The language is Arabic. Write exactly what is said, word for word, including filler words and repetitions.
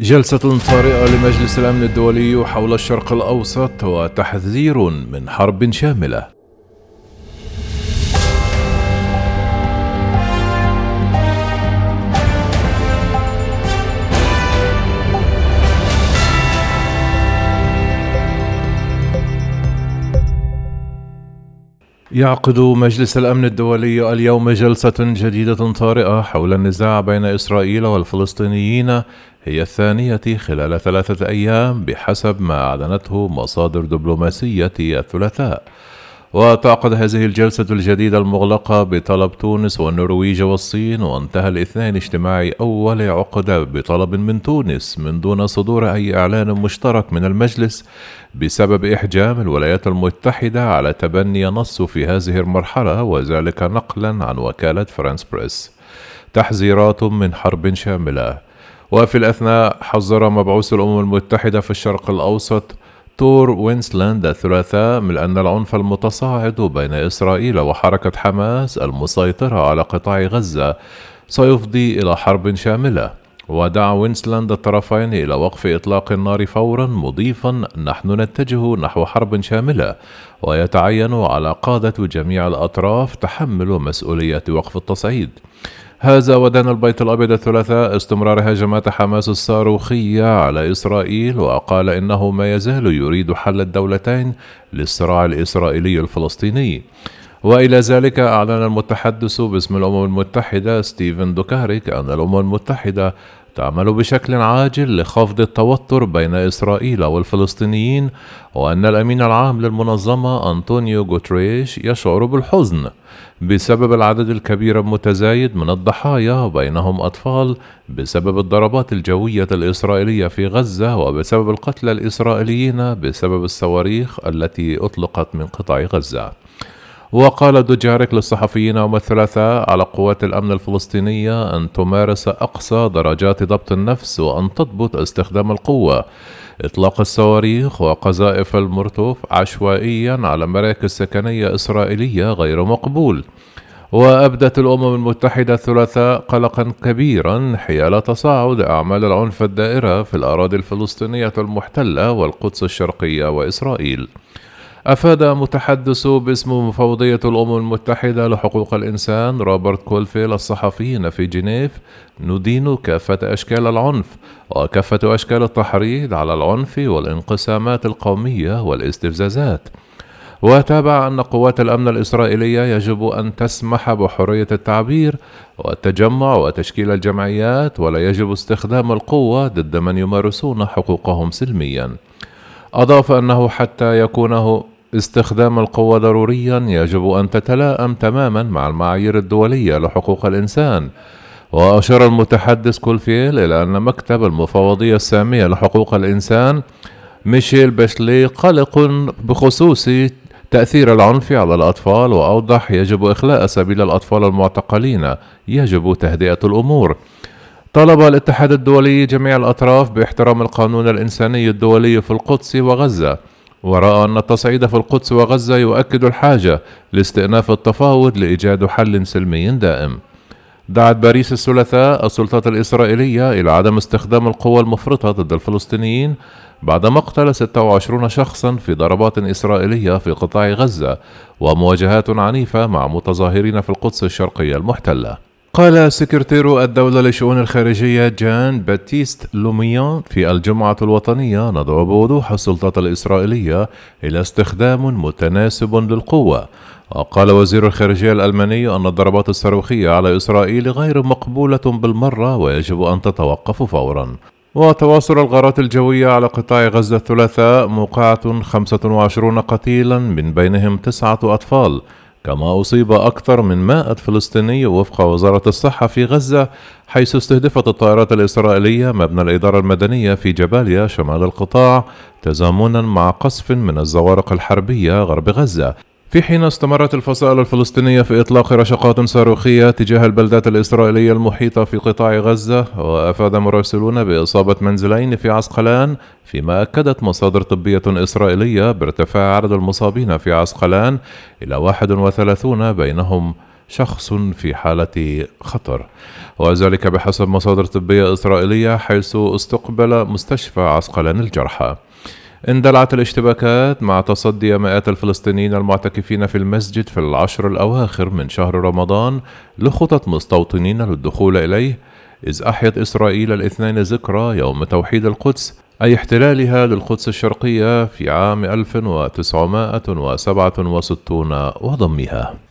جلسة طارئة لمجلس الأمن الدولي حول الشرق الأوسط وتحذير من حرب شاملة. يعقد مجلس الأمن الدولي اليوم جلسة جديدة طارئة حول النزاع بين إسرائيل والفلسطينيين، هي الثانية خلال ثلاثة أيام بحسب ما أعلنته مصادر دبلوماسية الثلاثاء. وتعقد هذه الجلسة الجديدة المغلقة بطلب تونس والنرويج والصين، وانتهى الاثنين اجتماع أول عقدة بطلب من تونس من دون صدور أي إعلان مشترك من المجلس بسبب إحجام الولايات المتحدة على تبني نص في هذه المرحلة، وذلك نقلا عن وكالة فرانس بريس. تحذيرات من حرب شاملة. وفي الأثناء حذر مبعوث الأمم المتحدة في الشرق الأوسط تور وينيسلاند الثلاثاء من أن العنف المتصاعد بين إسرائيل وحركة حماس المسيطرة على قطاع غزة سيفضي إلى حرب شاملة، ودعا وينيسلاند الطرفين إلى وقف إطلاق النار فورا، مضيفا: نحن نتجه نحو حرب شاملة، ويتعين على قادة جميع الأطراف تحمل مسؤولية وقف التصعيد. هذا ودان البيت الأبيض الثلاثاء استمرار هجمات حماس الصاروخية على إسرائيل، وقال إنه ما يزال يريد حل الدولتين للصراع الإسرائيلي الفلسطيني. وإلى ذلك أعلن المتحدث باسم الأمم المتحدة ستيفان دوجاريك أن الأمم المتحدة تعمل بشكل عاجل لخفض التوتر بين إسرائيل والفلسطينيين، وأن الأمين العام للمنظمة أنطونيو غوتيريش يشعر بالحزن بسبب العدد الكبير المتزايد من الضحايا وبينهم أطفال بسبب الضربات الجوية الإسرائيلية في غزة، وبسبب القتلى الإسرائيليين بسبب الصواريخ التي أطلقت من قطاع غزة. وقال دوجاريك للصحفيين يوم الثلاثاء على قوات الأمن الفلسطينية أن تمارس أقصى درجات ضبط النفس، وأن تضبط استخدام القوة، إطلاق الصواريخ وقذائف المرتوف عشوائيا على مراكز سكنية إسرائيلية غير مقبول. وأبدت الأمم المتحدة الثلاثاء قلقا كبيرا حيال تصاعد أعمال العنف الدائرة في الأراضي الفلسطينية المحتلة والقدس الشرقية وإسرائيل. أفاد متحدث باسم مفوضية الأمم المتحدة لحقوق الإنسان روبرت كولفيل الصحفيين في جنيف: ندين كافة أشكال العنف وكافة أشكال التحريض على العنف والانقسامات القومية والاستفزازات. وتابع أن قوات الأمن الإسرائيلية يجب أن تسمح بحرية التعبير والتجمع وتشكيل الجمعيات، ولا يجب استخدام القوة ضد من يمارسون حقوقهم سلميا. أضاف أنه حتى يكون استخدام القوة ضروريا يجب أن تتلائم تماما مع المعايير الدولية لحقوق الإنسان. وأشار المتحدث كولفيل إلى أن مكتب المفوضية السامية لحقوق الإنسان ميشيل بيشلي قلق بخصوص تأثير العنف على الأطفال، وأوضح: يجب إخلاء سبيل الأطفال المعتقلين، يجب تهدئة الأمور. طلب الاتحاد الدولي جميع الأطراف باحترام القانون الإنساني الدولي في القدس وغزة، ورأى أن التصعيد في القدس وغزة يؤكد الحاجة لاستئناف التفاوض لإيجاد حل سلمي دائم. دعت باريس الثلاثاء السلطات الإسرائيلية إلى عدم استخدام القوى المفرطة ضد الفلسطينيين بعد مقتل ستة وعشرين شخصا في ضربات إسرائيلية في قطاع غزة ومواجهات عنيفة مع متظاهرين في القدس الشرقية المحتلة. قال سكرتير الدولة لشؤون الخارجية جان باتيست لوميان في الجمعة الوطنية: ندعو بوضوح السلطات الإسرائيلية إلى استخدام متناسب للقوة. وقال وزير الخارجية الألماني أن الضربات الصاروخية على إسرائيل غير مقبولة بالمرة، ويجب أن تتوقف فورا. وتواصل الغارات الجوية على قطاع غزة الثلاثاء، موقعة خمسة وعشرين قتيلا من بينهم تسعة أطفال، كما أصيب أكثر من مائة فلسطيني وفق وزارة الصحة في غزة، حيث استهدفت الطائرات الإسرائيلية مبنى الإدارة المدنية في جباليا شمال القطاع، تزامنا مع قصف من الزوارق الحربية غرب غزة، في حين استمرت الفصائل الفلسطينية في إطلاق رشقات صاروخية تجاه البلدات الإسرائيلية المحيطة في قطاع غزة. وأفاد مراسلون بإصابة منزلين في عسقلان، فيما أكدت مصادر طبية إسرائيلية بارتفاع عدد المصابين في عسقلان إلى واحد وثلاثين، بينهم شخص في حالة خطر، وذلك بحسب مصادر طبية إسرائيلية، حيث استقبل مستشفى عسقلان الجرحى. اندلعت الاشتباكات مع تصدي مئات الفلسطينيين المعتكفين في المسجد في العشر الأواخر من شهر رمضان لخطط مستوطنين للدخول إليه، إذ أحيت إسرائيل الاثنين ذكرى يوم توحيد القدس أي احتلالها للقدس الشرقية في عام ألف وتسعمائة وسبعة وستين وضمها.